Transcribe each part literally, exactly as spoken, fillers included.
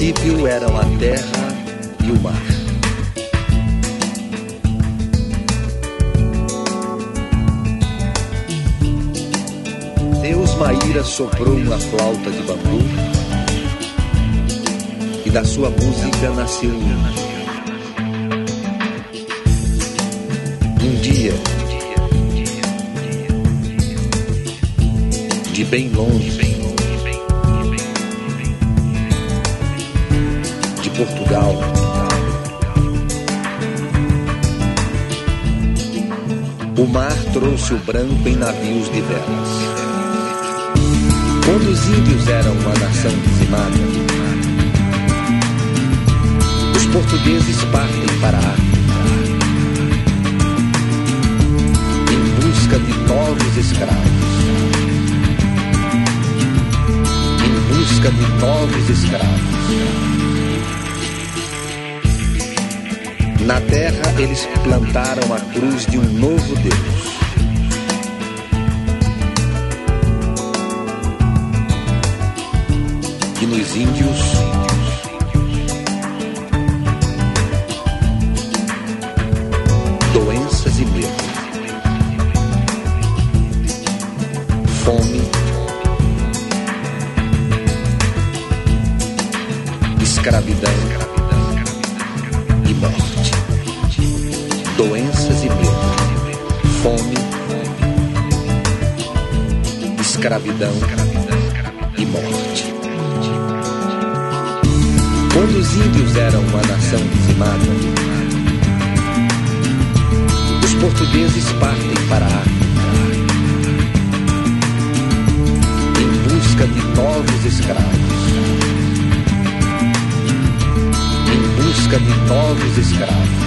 princípio eram a terra e o mar. Deus Maíra soprou uma flauta de bambu e da sua música nasceu um hino. Um dia, de bem longe, de Portugal, o mar trouxe o branco em navios de velas. Quando os índios eram uma nação dizimada, os portugueses partem para a África em busca de novos escravos, em busca de novos escravos. Na terra eles plantaram a cruz de um novo Deus. E nos índios, doenças e medo, fome, escravidão. Doenças e medo, fome, escravidão e morte. Quando os índios eram uma nação dizimada, os portugueses partem para a África em busca de novos escravos, em busca de novos escravos.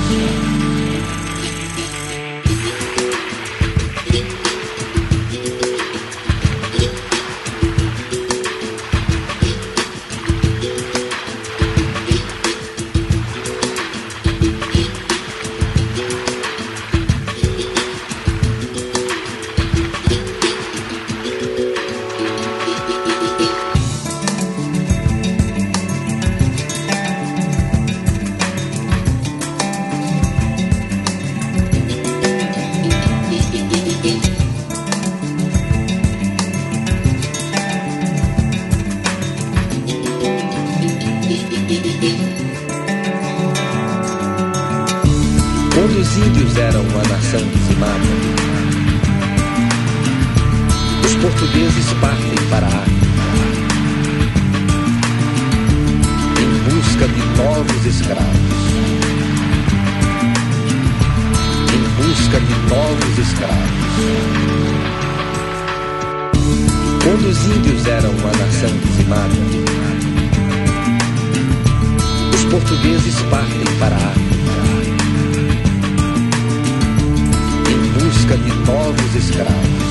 Quando os índios eram uma nação dizimada, os portugueses partem para a África em busca de novos escravos, em busca de novos escravos. Quando os índios eram uma nação dizimada, os portugueses partem para a África em busca de novos escravos,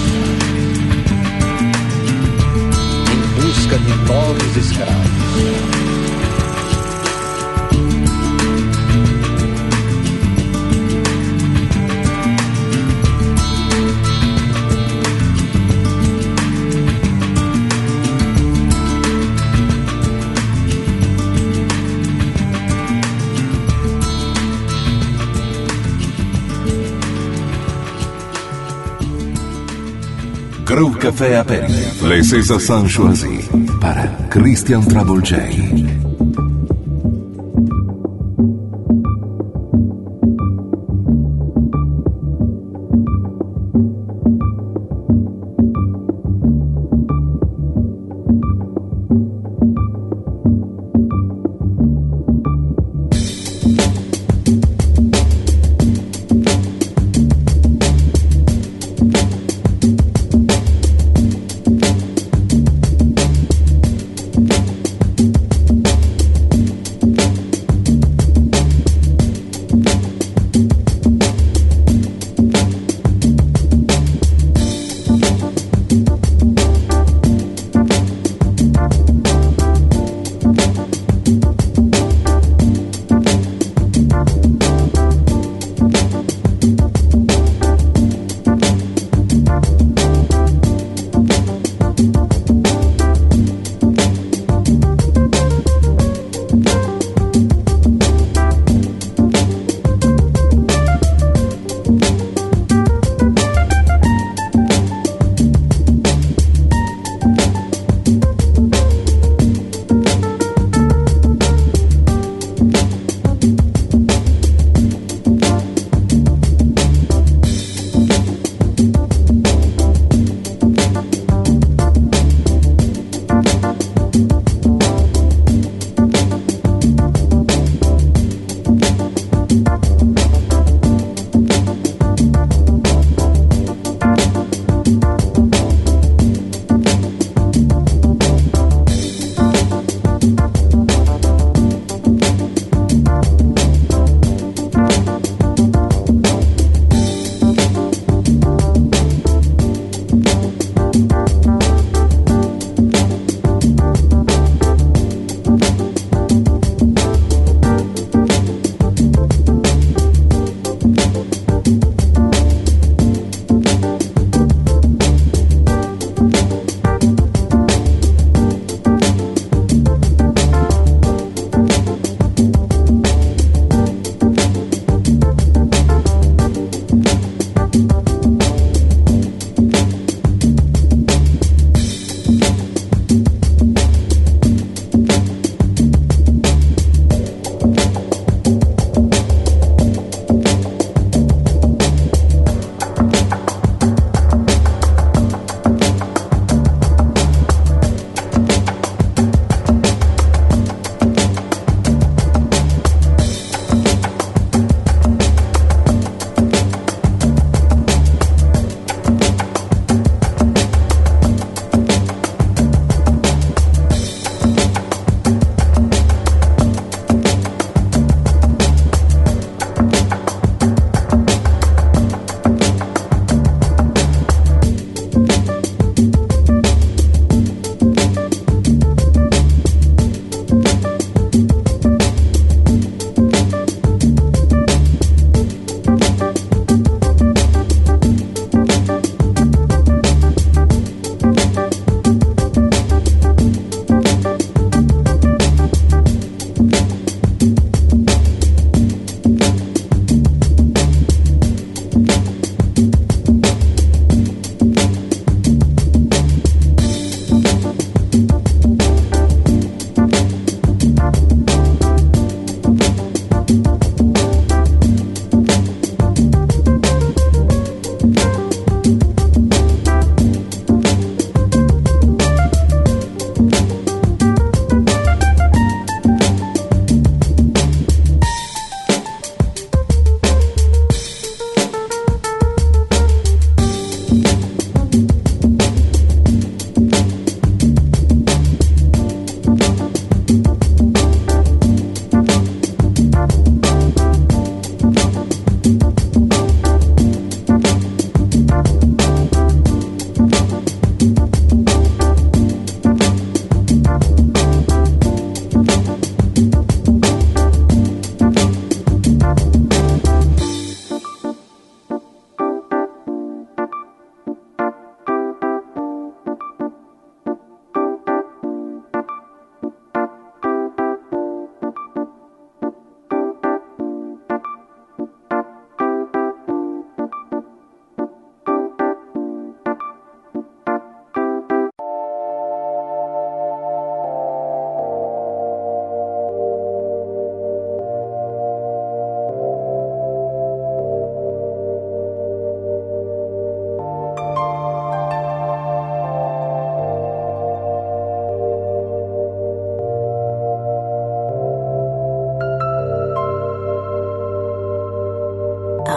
em busca de novos escravos. Gru Café Aperitif, les sensations choisies par Christian Travolgei.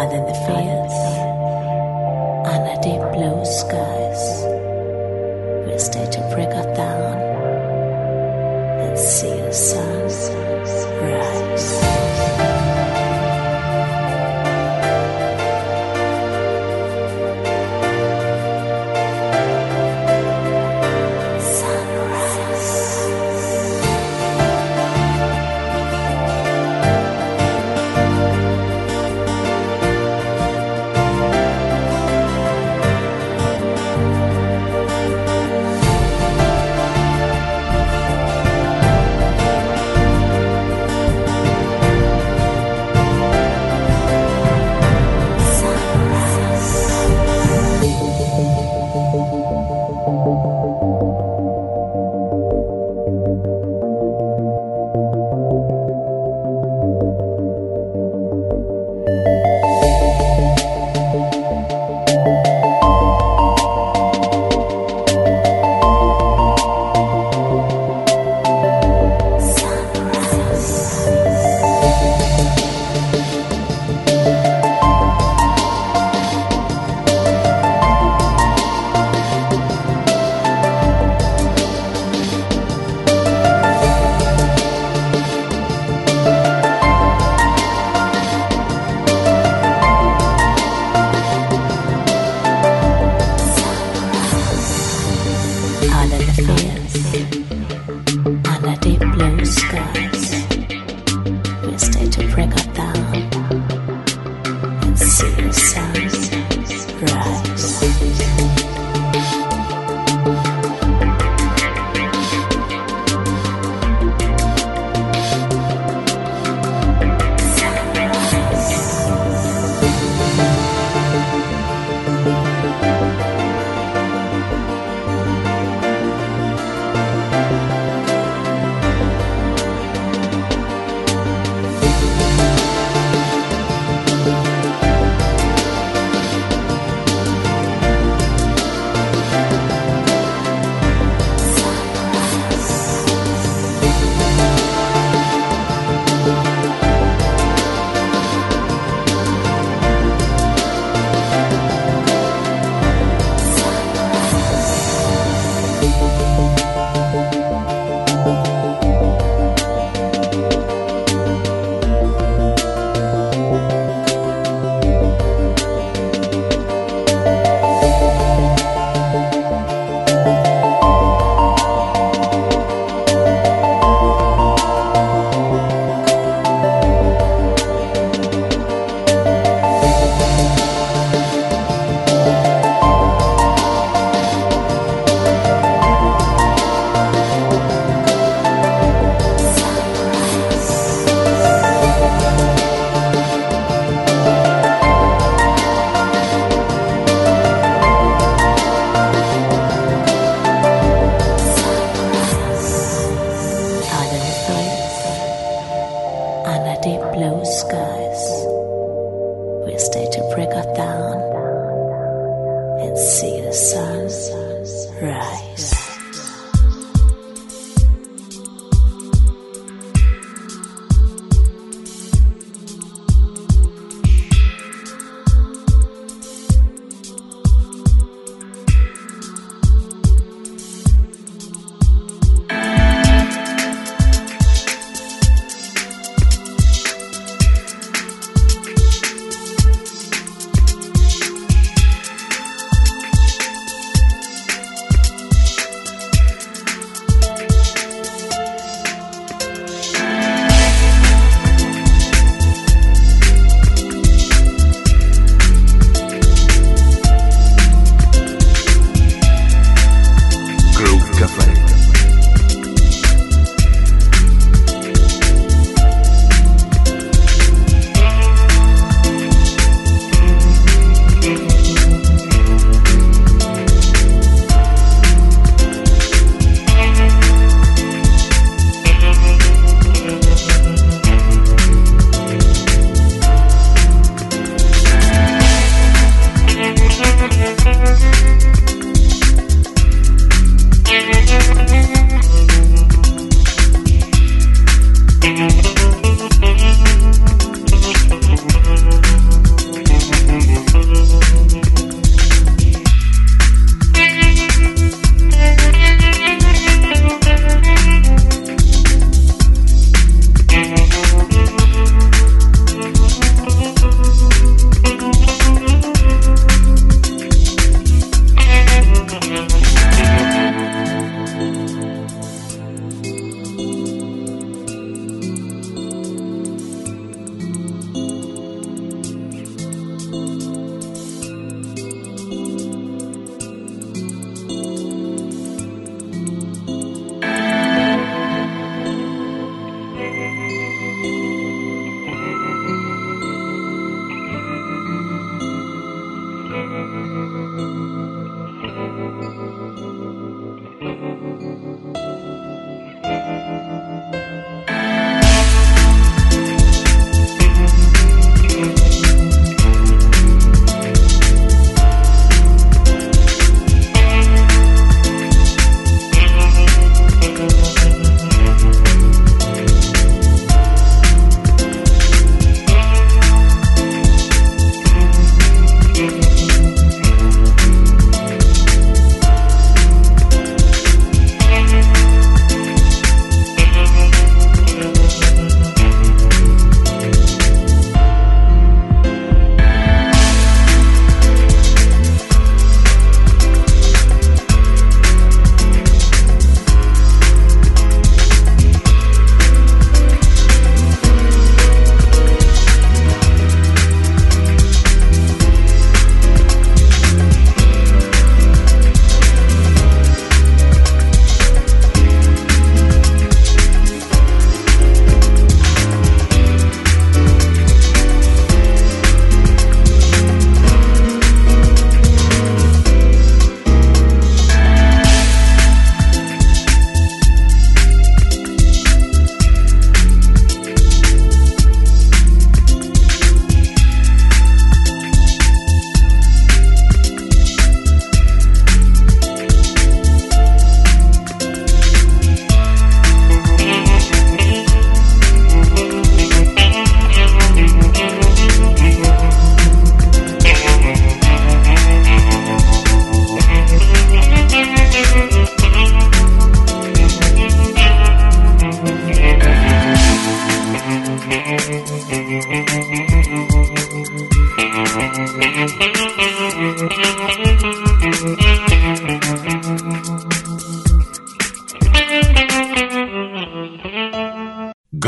under the fires, under deep blue skies, we stay to break of dawn and see the sun rise.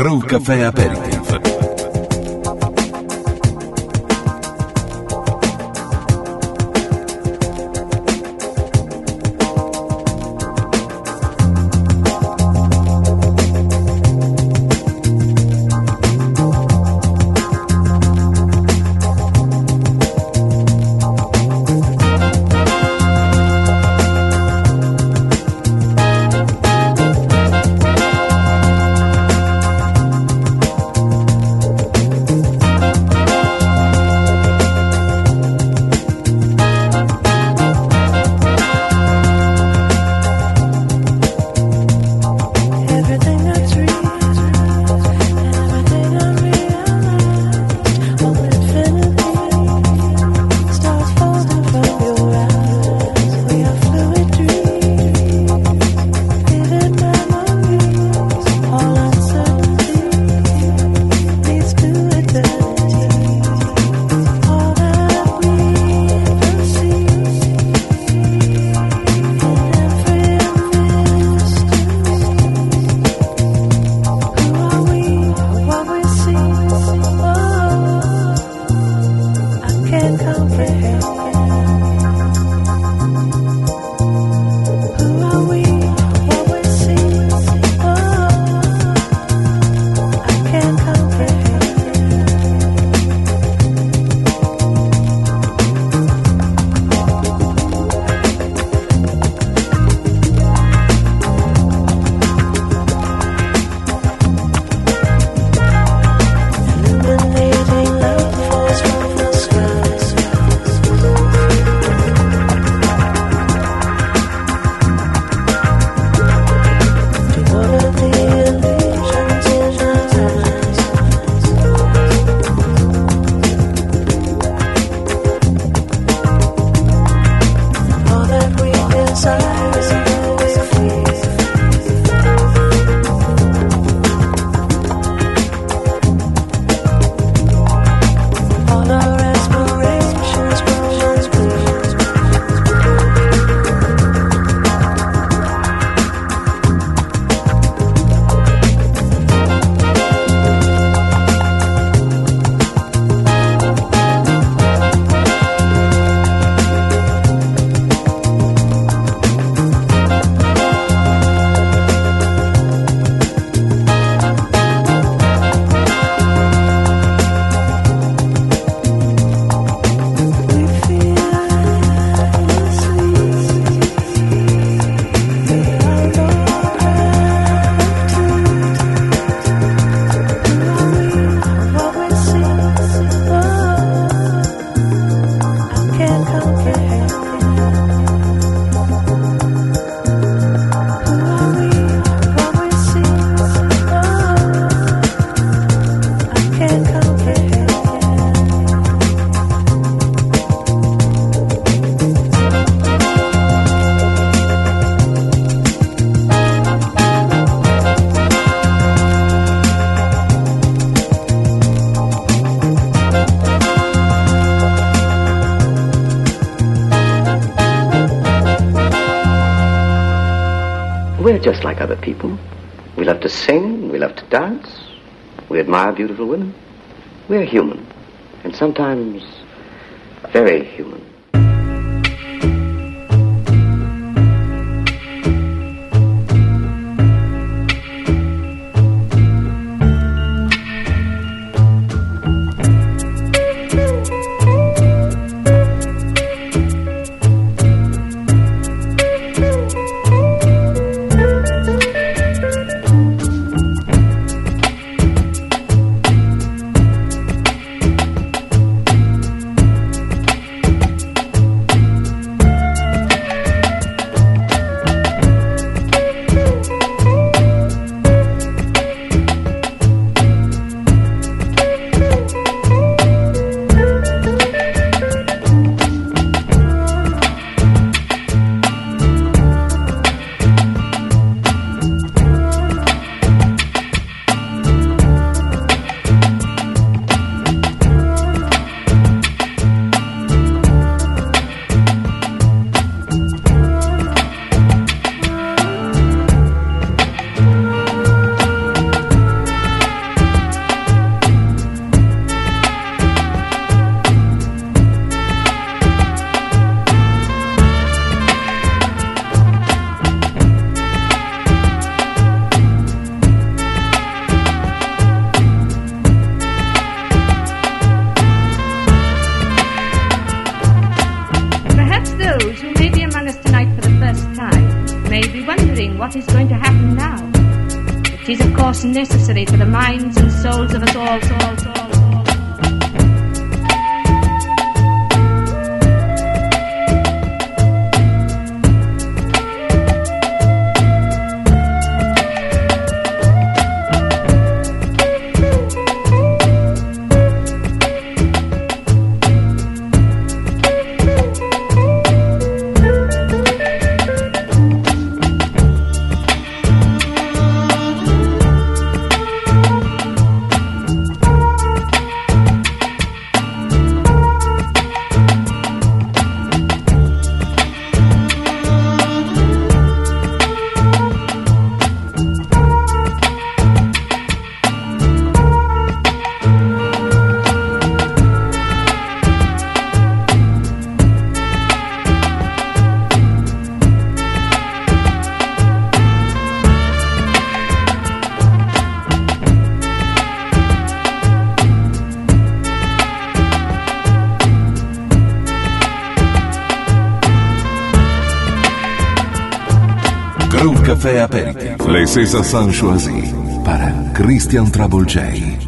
Groove Café Aperitif. Just like other people. We love to sing, we love to dance, we admire beautiful women. We're human, and sometimes very human. time may be wondering what is going to happen now. It is, of course, necessary for the minds and souls of us all, souls, souls, souls. Caffè aperitivo. Le César Sanchoisie para Christian Travolgei.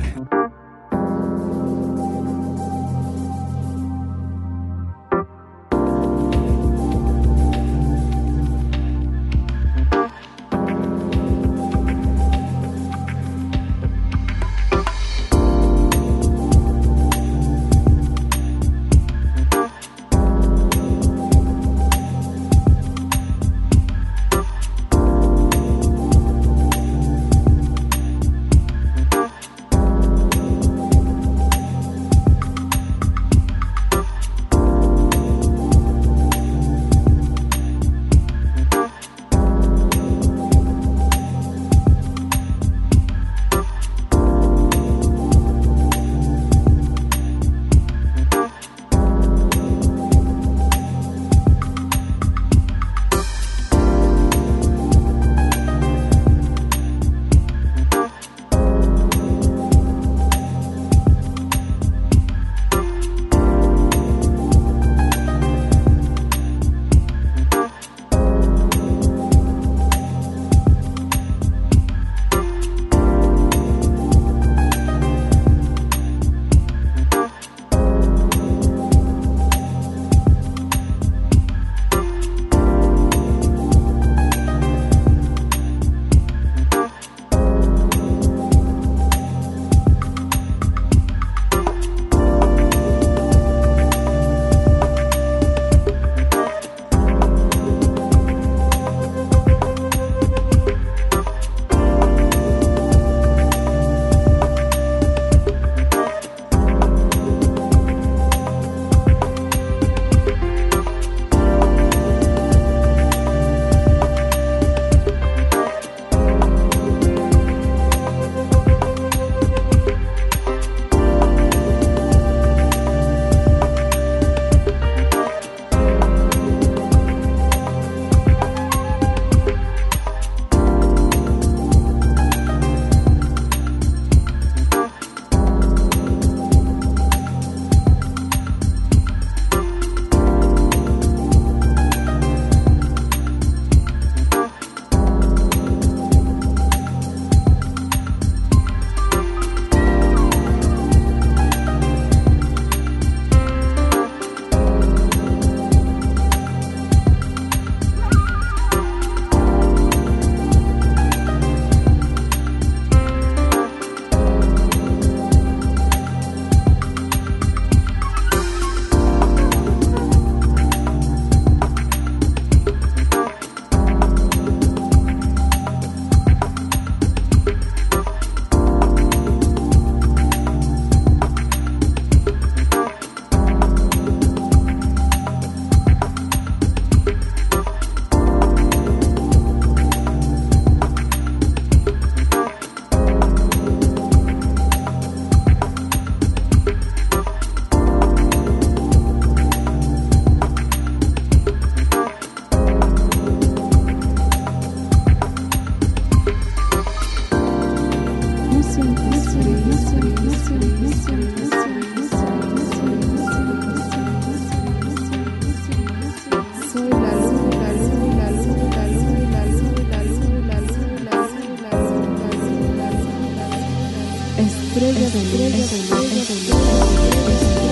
estrella del estrella del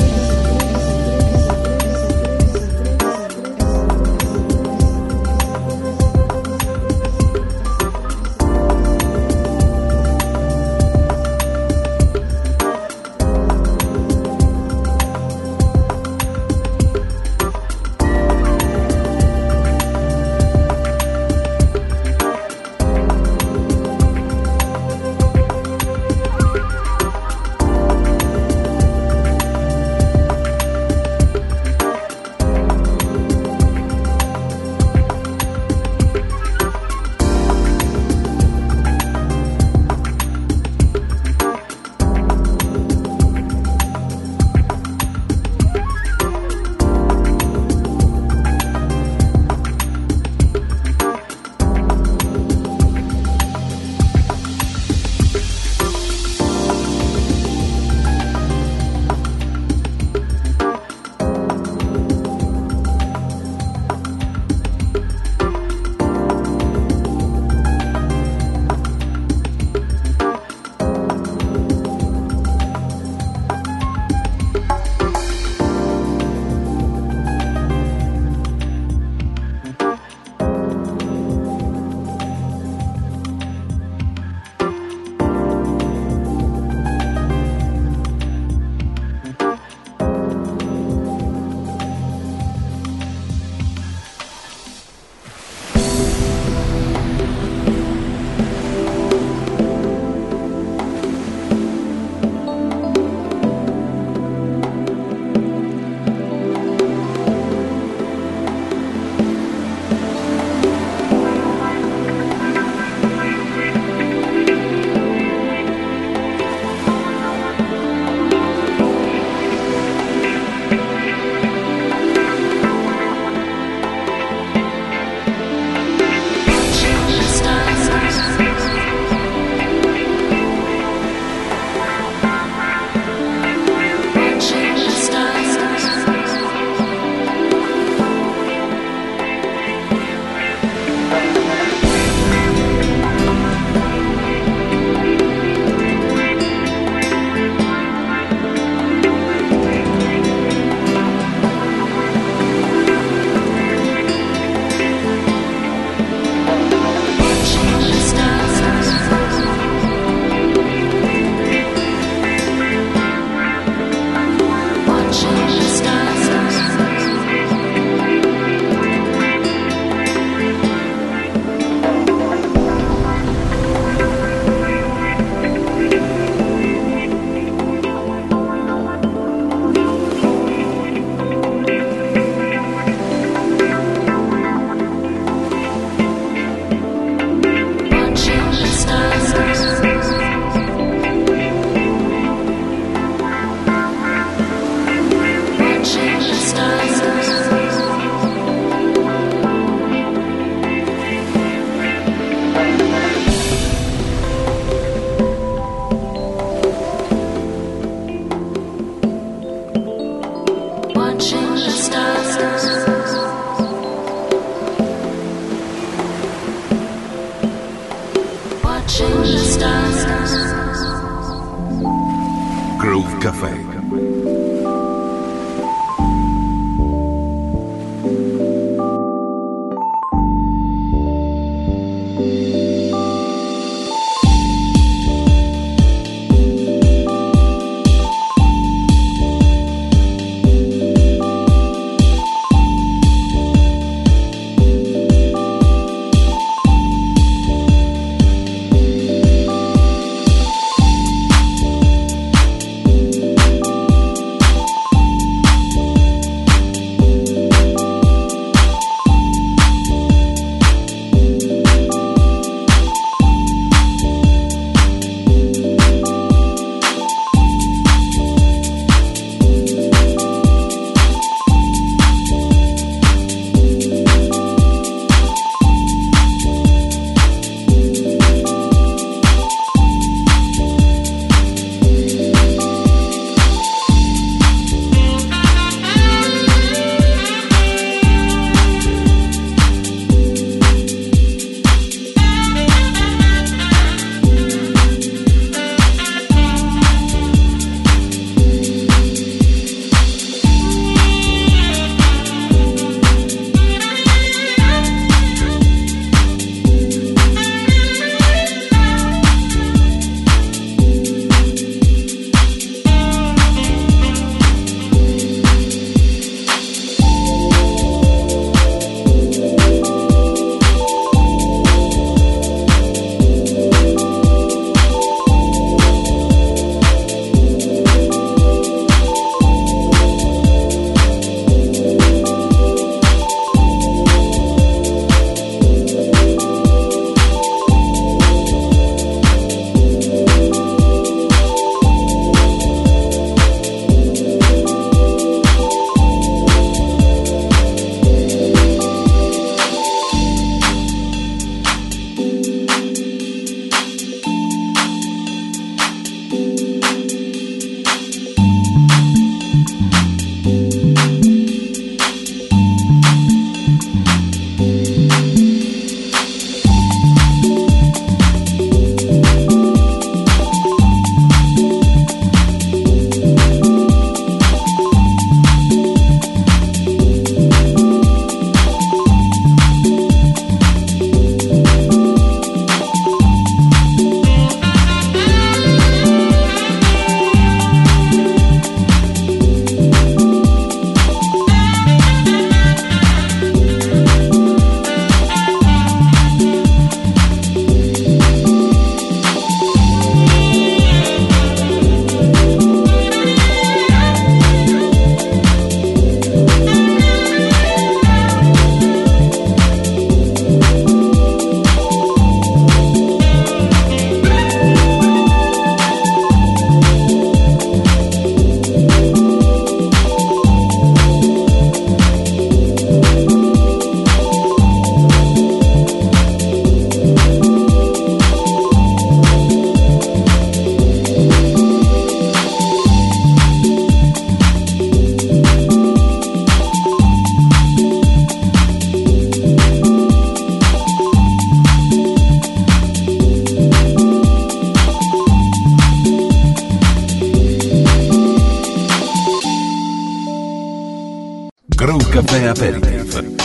Caffè Aperitif.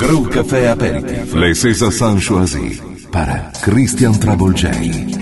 Groove Café Aperitif. Les César Sans Choisy par Christian Travolgei.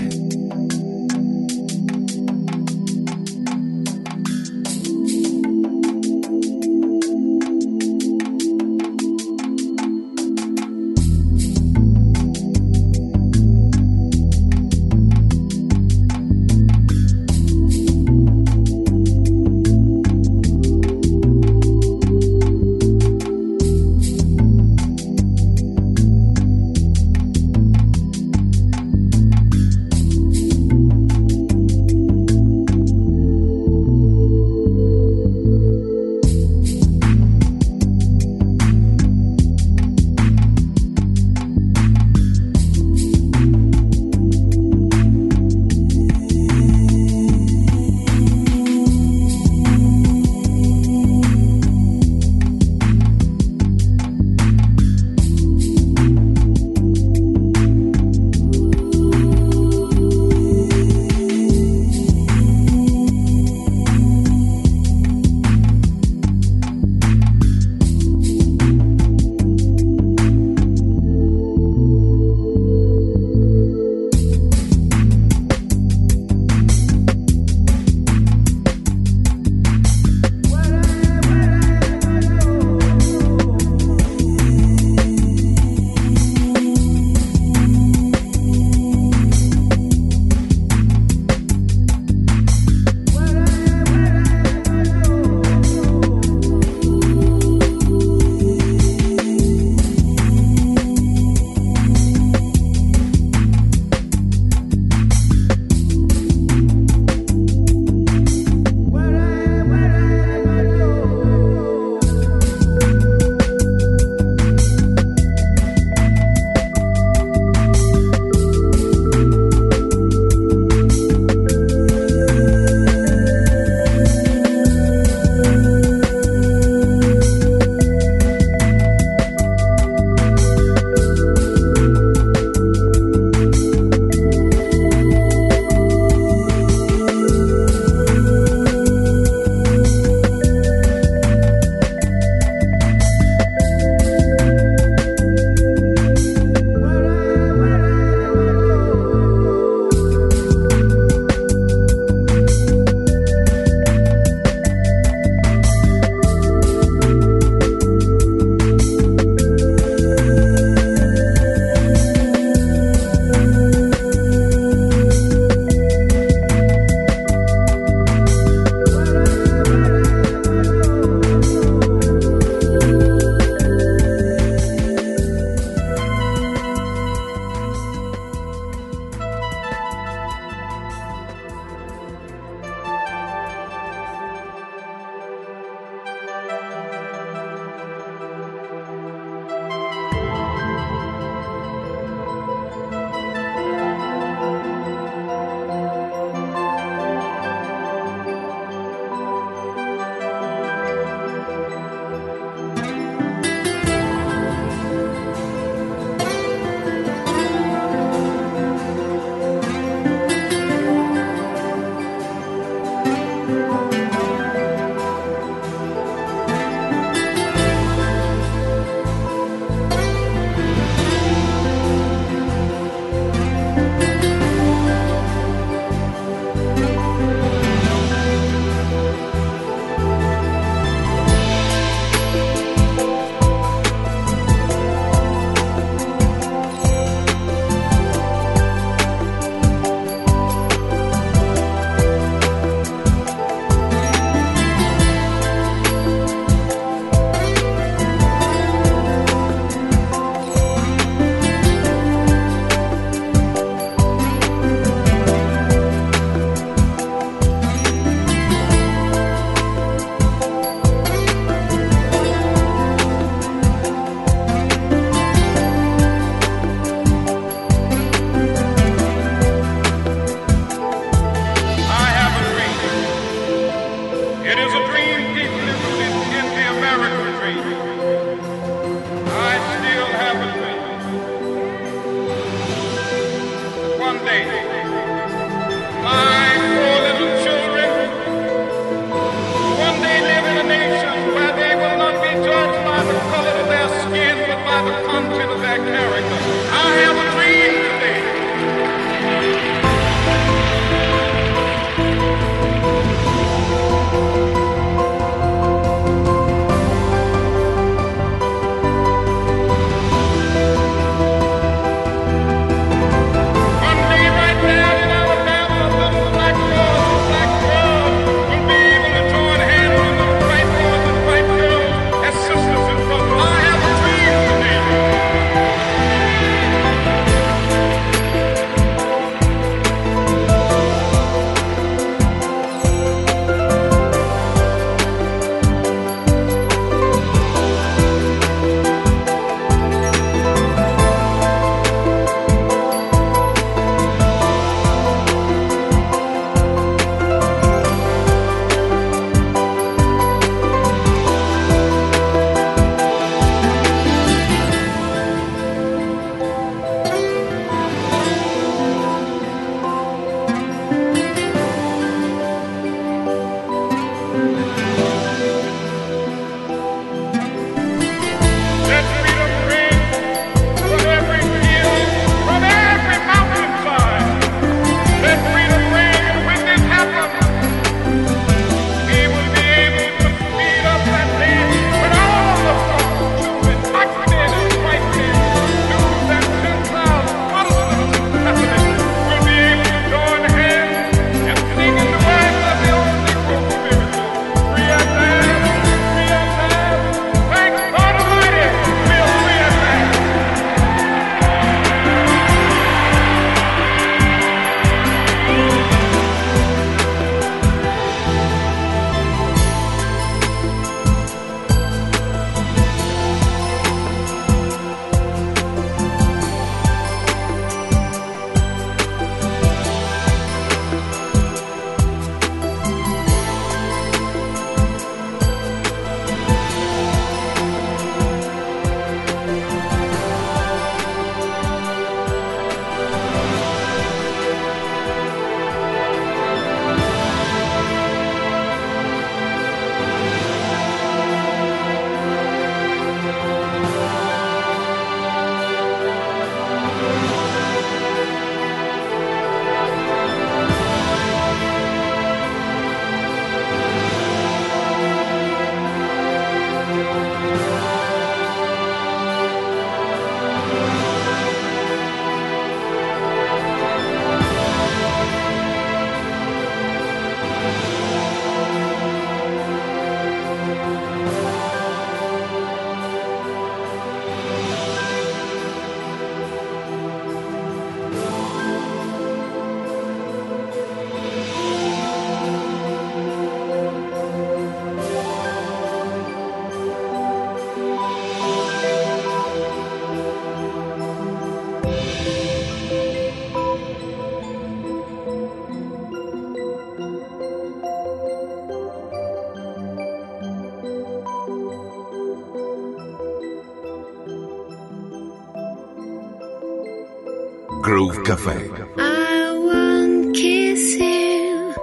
Groove Café. I won't kiss you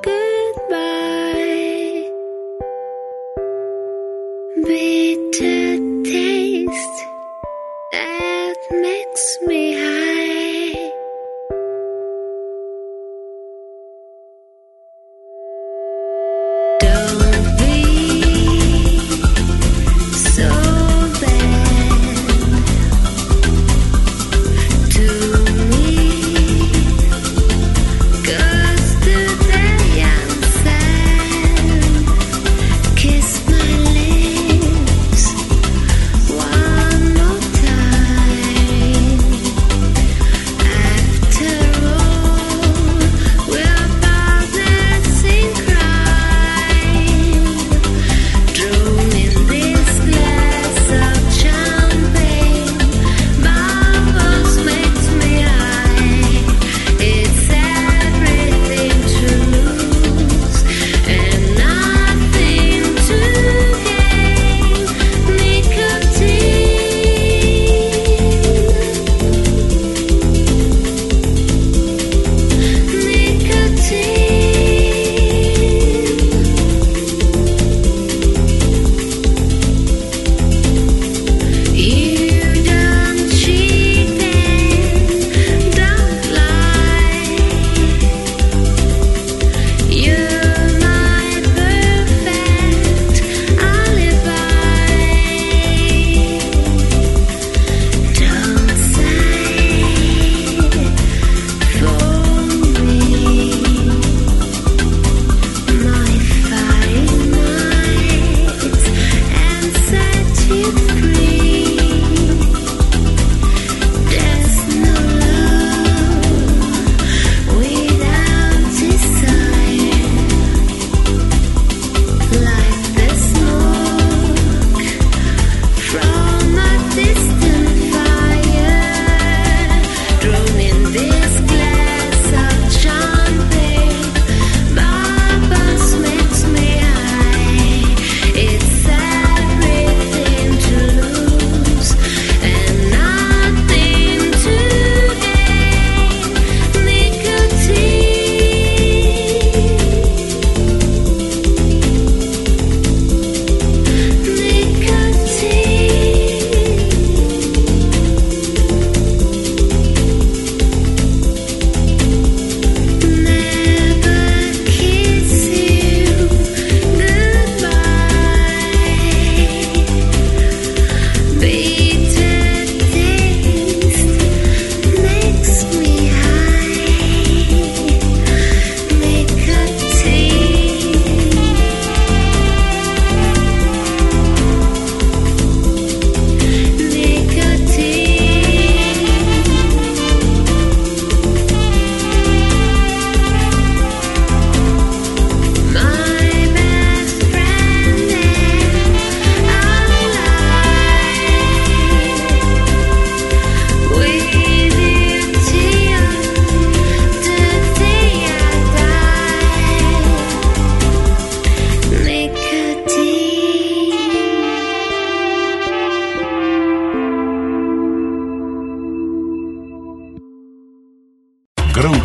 goodbye. Bitter taste that makes me high. Don't be so.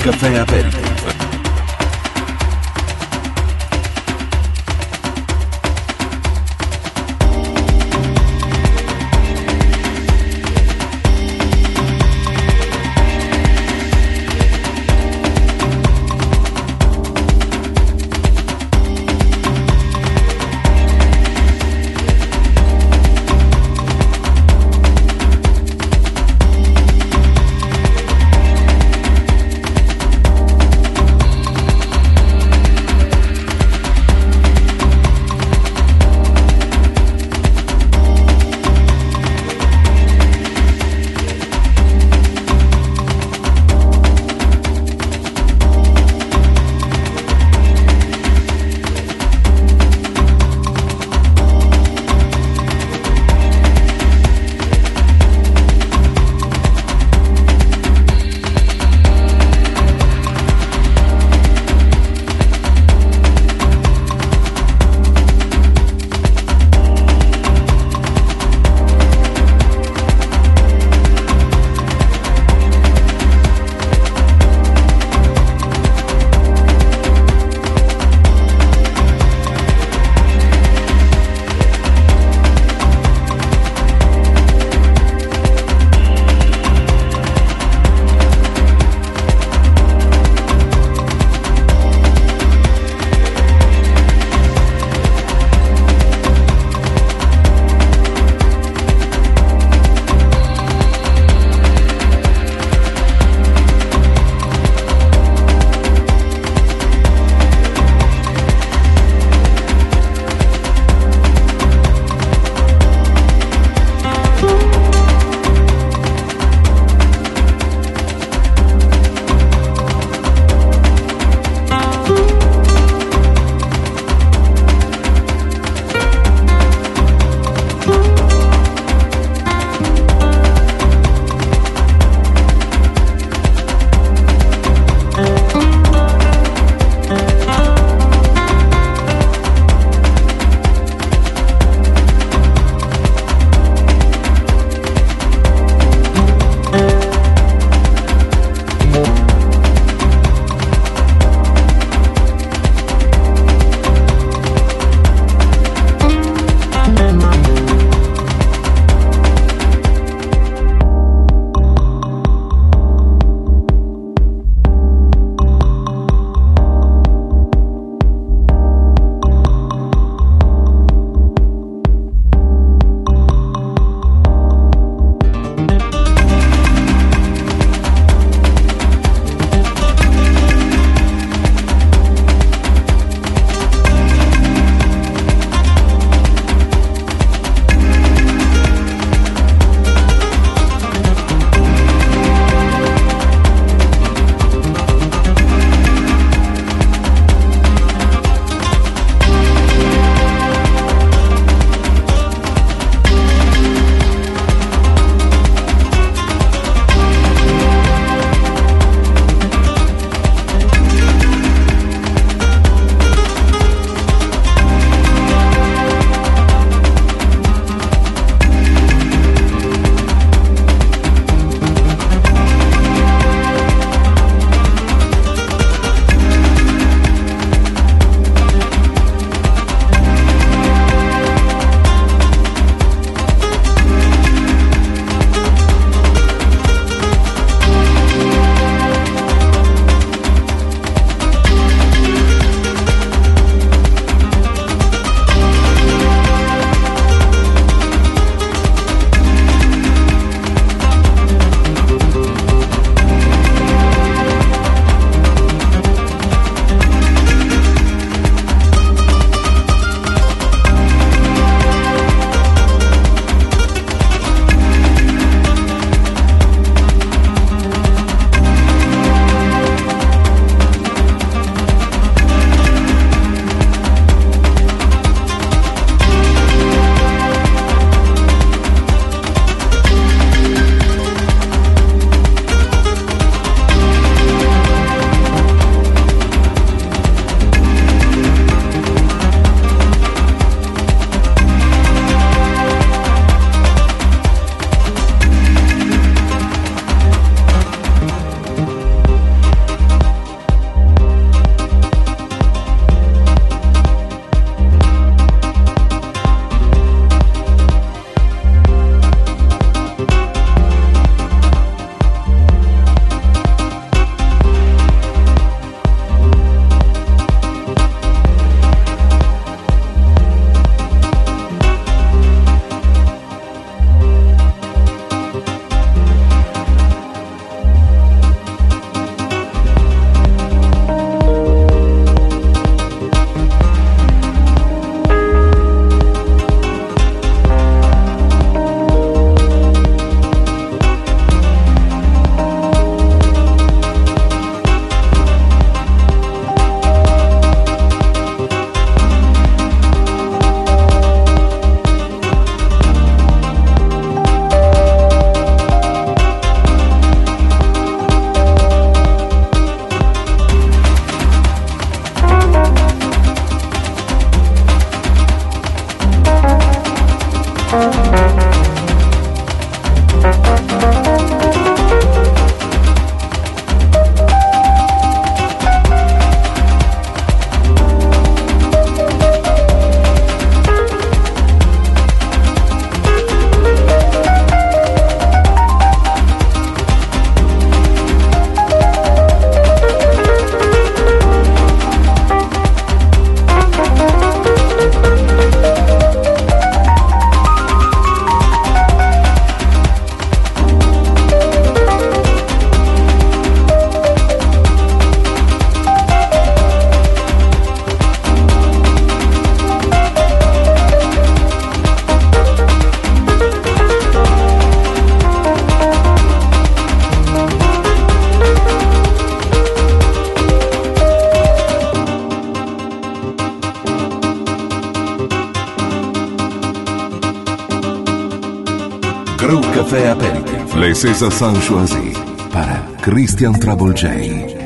Caffè aperto. Crew Café Aperitif. Les cent Choisis para Christian Travolgei.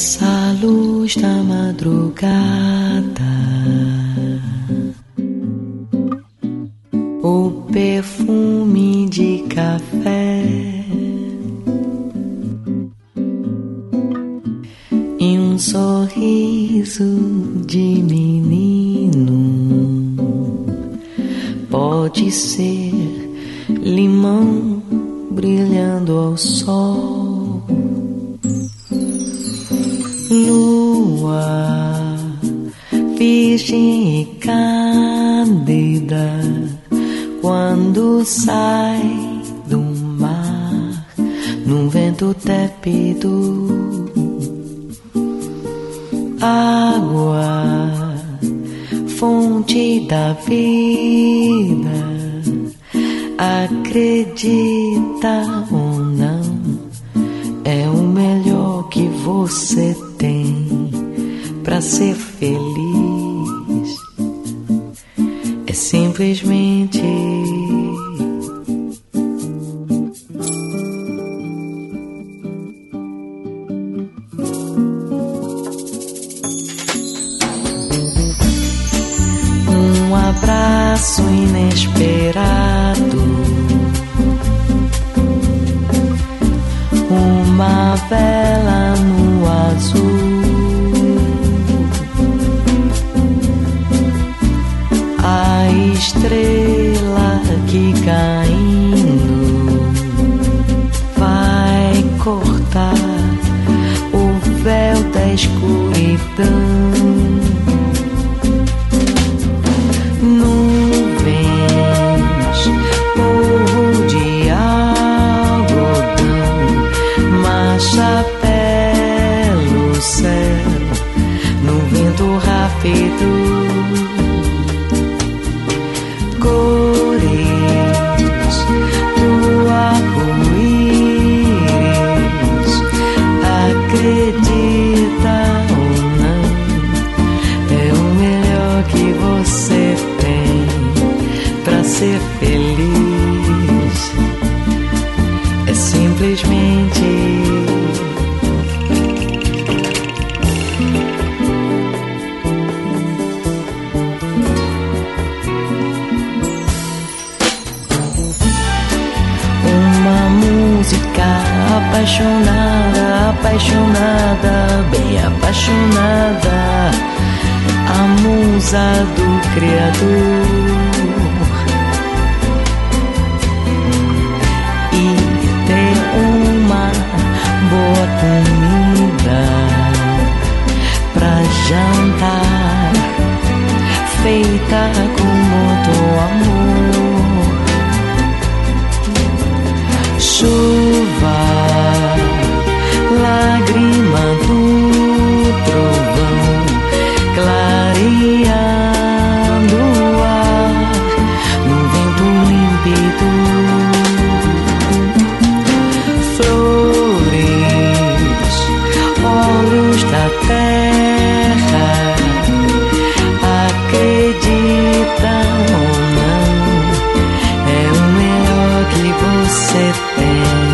essa luz da madrugada, o perfume de café e um sorriso de menino, pode ser limão brilhando ao sol. Lua, virgem e cândida, quando sai do mar, num vento tépido. Água, fonte da vida, acredita ou não, é o melhor que você tem pra ser feliz. É simplesmente um abraço inesperado, uma vela no azul, estrela que caindo vai cortar o véu da escuridão. Nuvens, morro de algodão, marcha pelo céu no vento rápido. Ser feliz é simplesmente uma música apaixonada, apaixonada, bem apaixonada, a musa do Criador. Uma boa comida pra jantar, feita com muito amor. Chuva, lágrima do trovão, clareando o ar no vento límpido. Terra, acredita ou não, é o melhor que você tem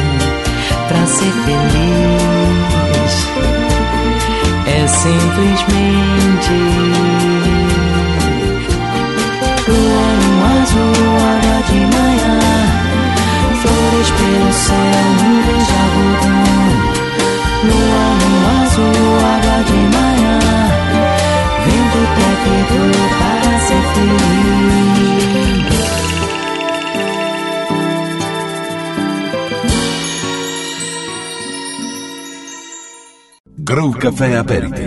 pra ser feliz. É simplesmente luar no azul, água de manhã, flores pelo céu, nuvens de algodão. Luar no azul, água de manhã, vento tépido para ser feliz. Grow Café Aperitif.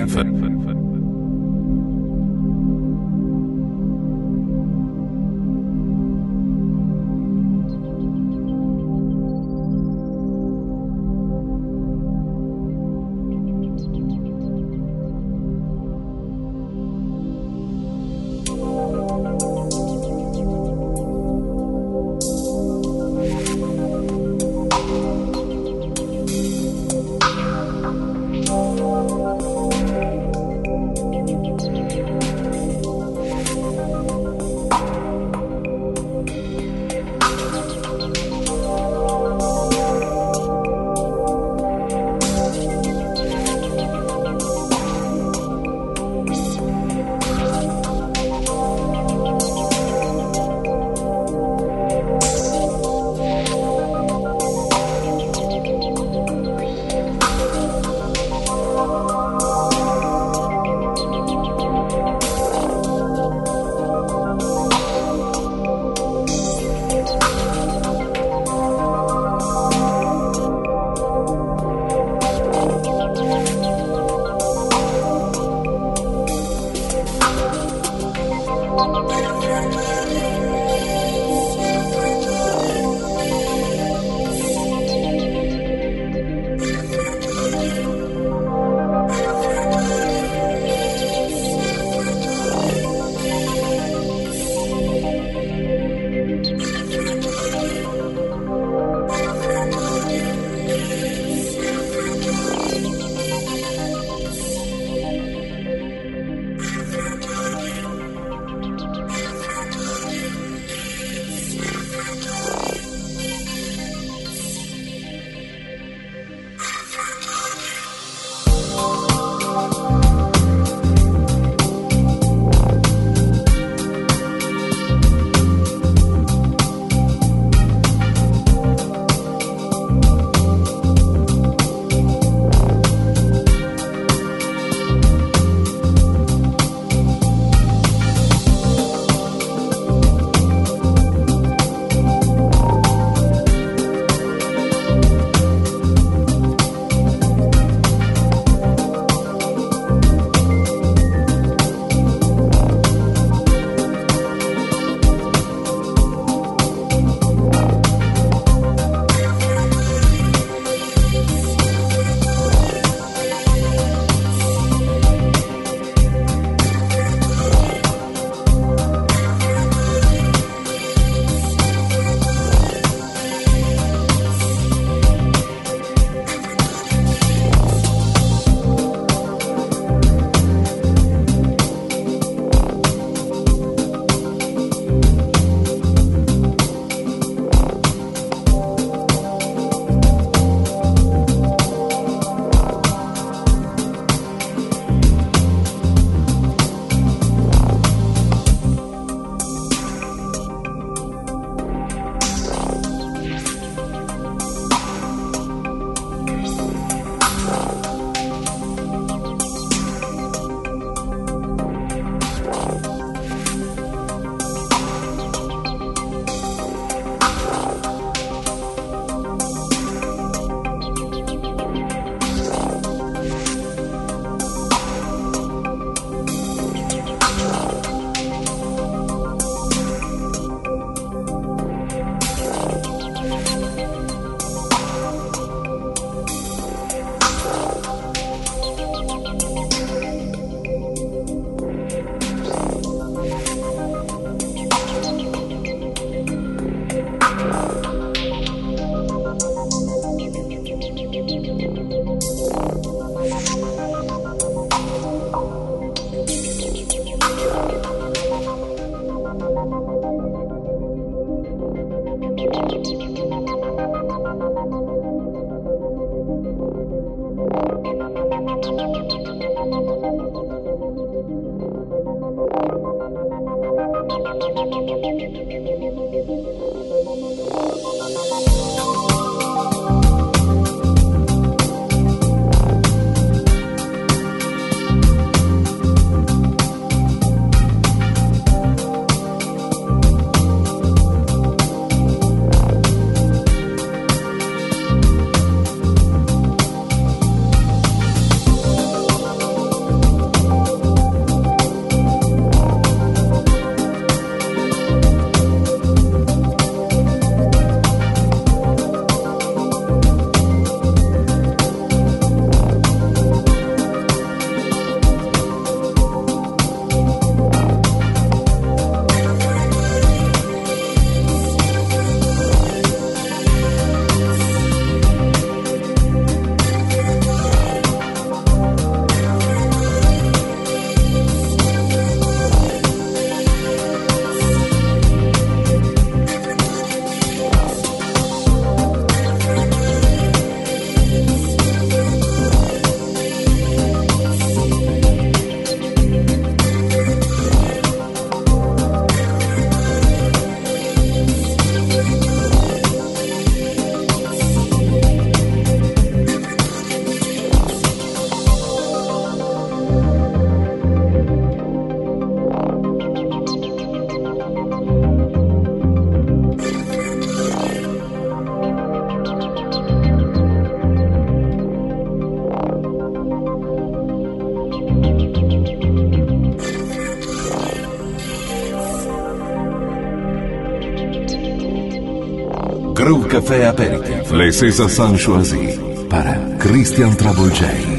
Groove Café Aperitif, les César Sanchoisi, para Christian Travolgei.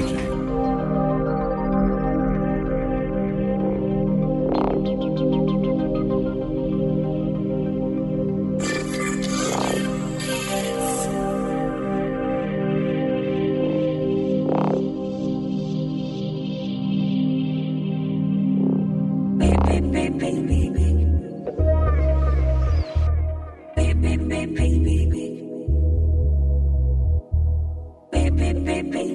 Baby, baby, baby, baby.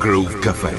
Groove Café.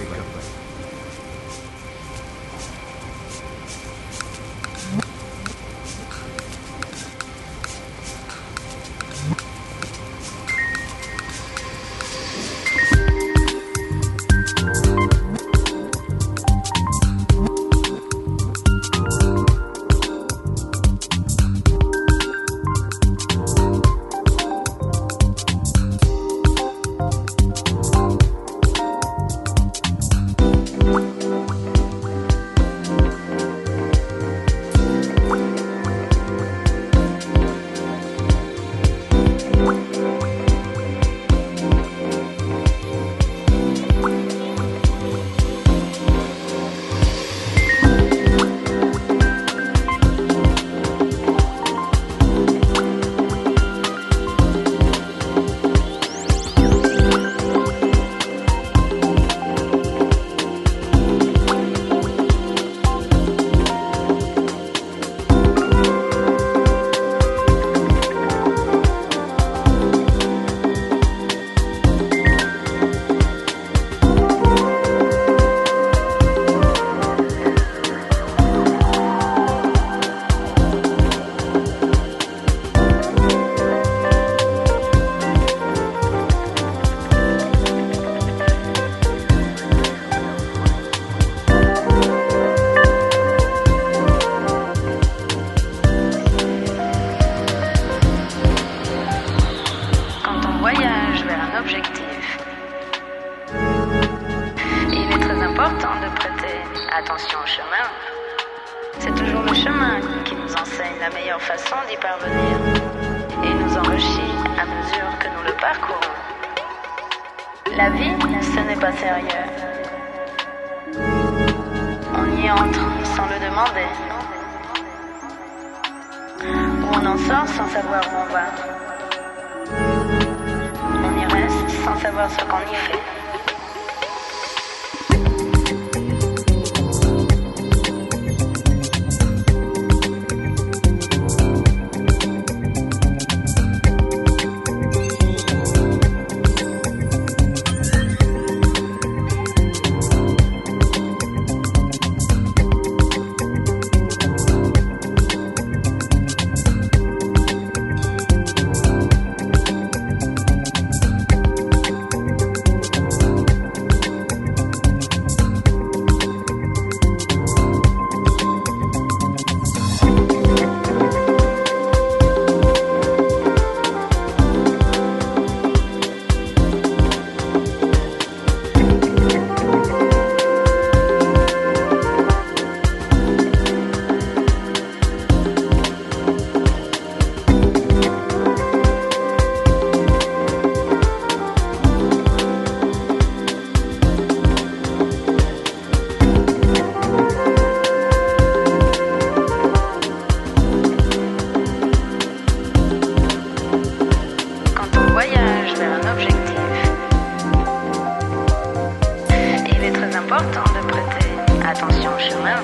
important de prêter attention au chemin.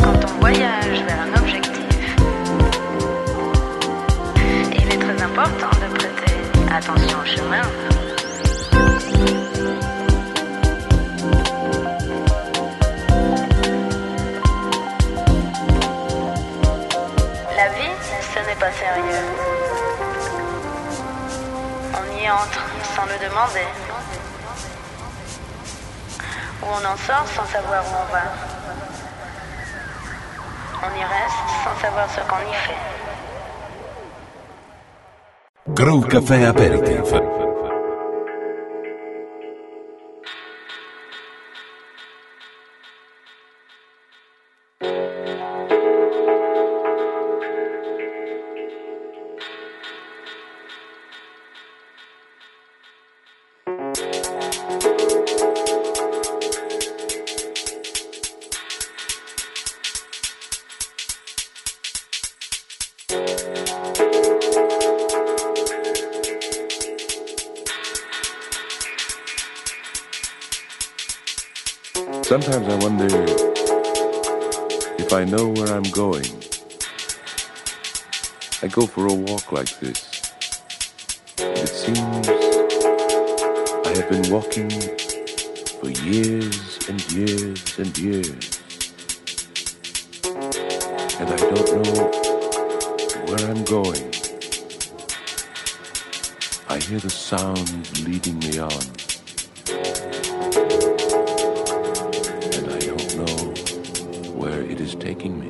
Quand on voyage vers un objectif, il est très important de prêter attention au chemin. La vie, ce n'est pas sérieux. On y entre sans le demander. Ou on en sort sans savoir où on va. On y reste sans savoir ce qu'on y fait. Groove Café Aperitif. Sometimes I wonder if I know where I'm going. I go for a walk like this. It seems I have been walking for years and years and years. And I don't know where I'm going. I hear the sound leading me on. Taking me.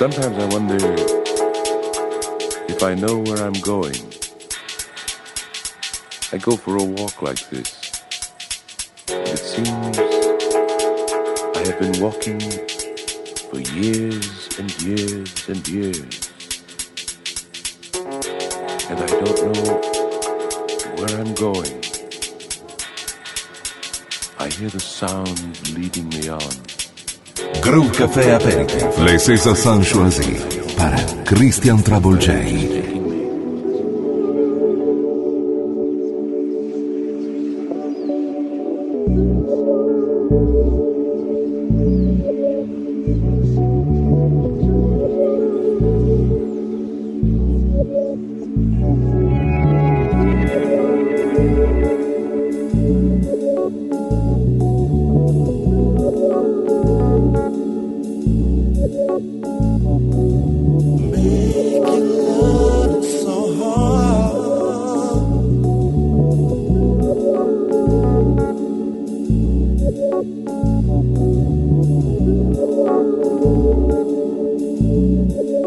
Sometimes I wonder if I know where I'm going. I go for a walk like this, and it seems I have been walking for years and years and years, and I don't know where I'm going. I hear the sound leading me on. Groove Café Aperitivo, le César Sanchoisi, para Christian Travolgei. Thank you.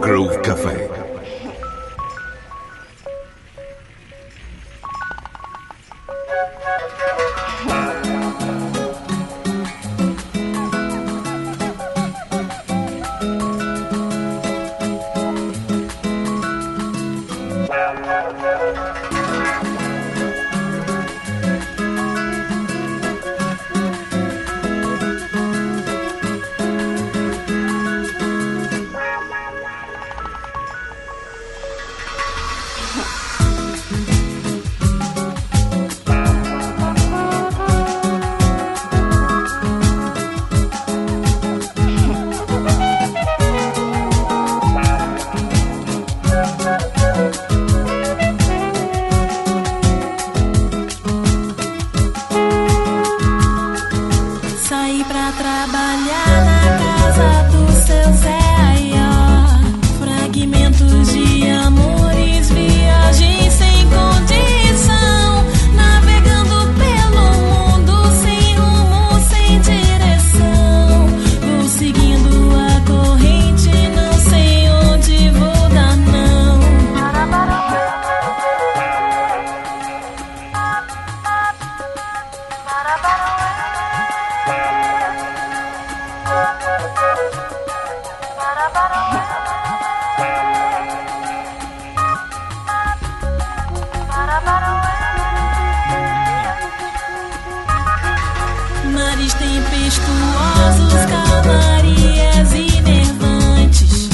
Groove Café. Tempestuosos, calmarias inervantes,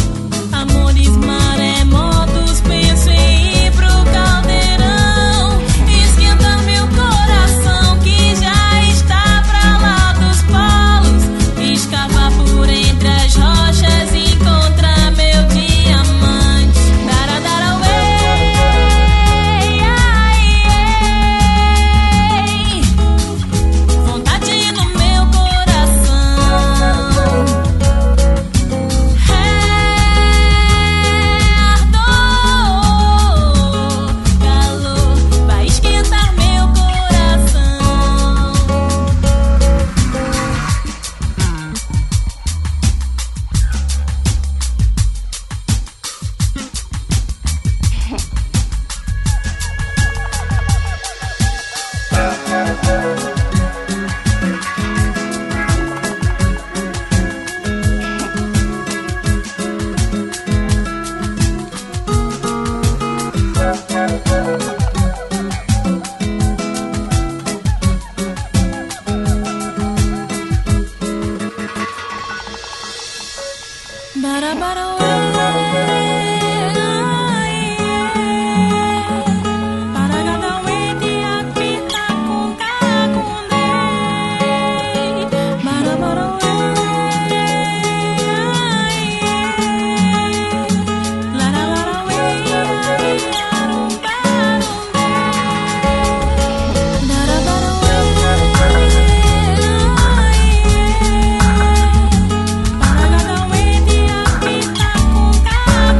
amores maremotos, penso em ir pro caldeirão, esquentar meu coração que já está pra lá dos polos, escavar por entre as rochas e encontrar meu diamante. Daradarauê, ai, ai, vontade do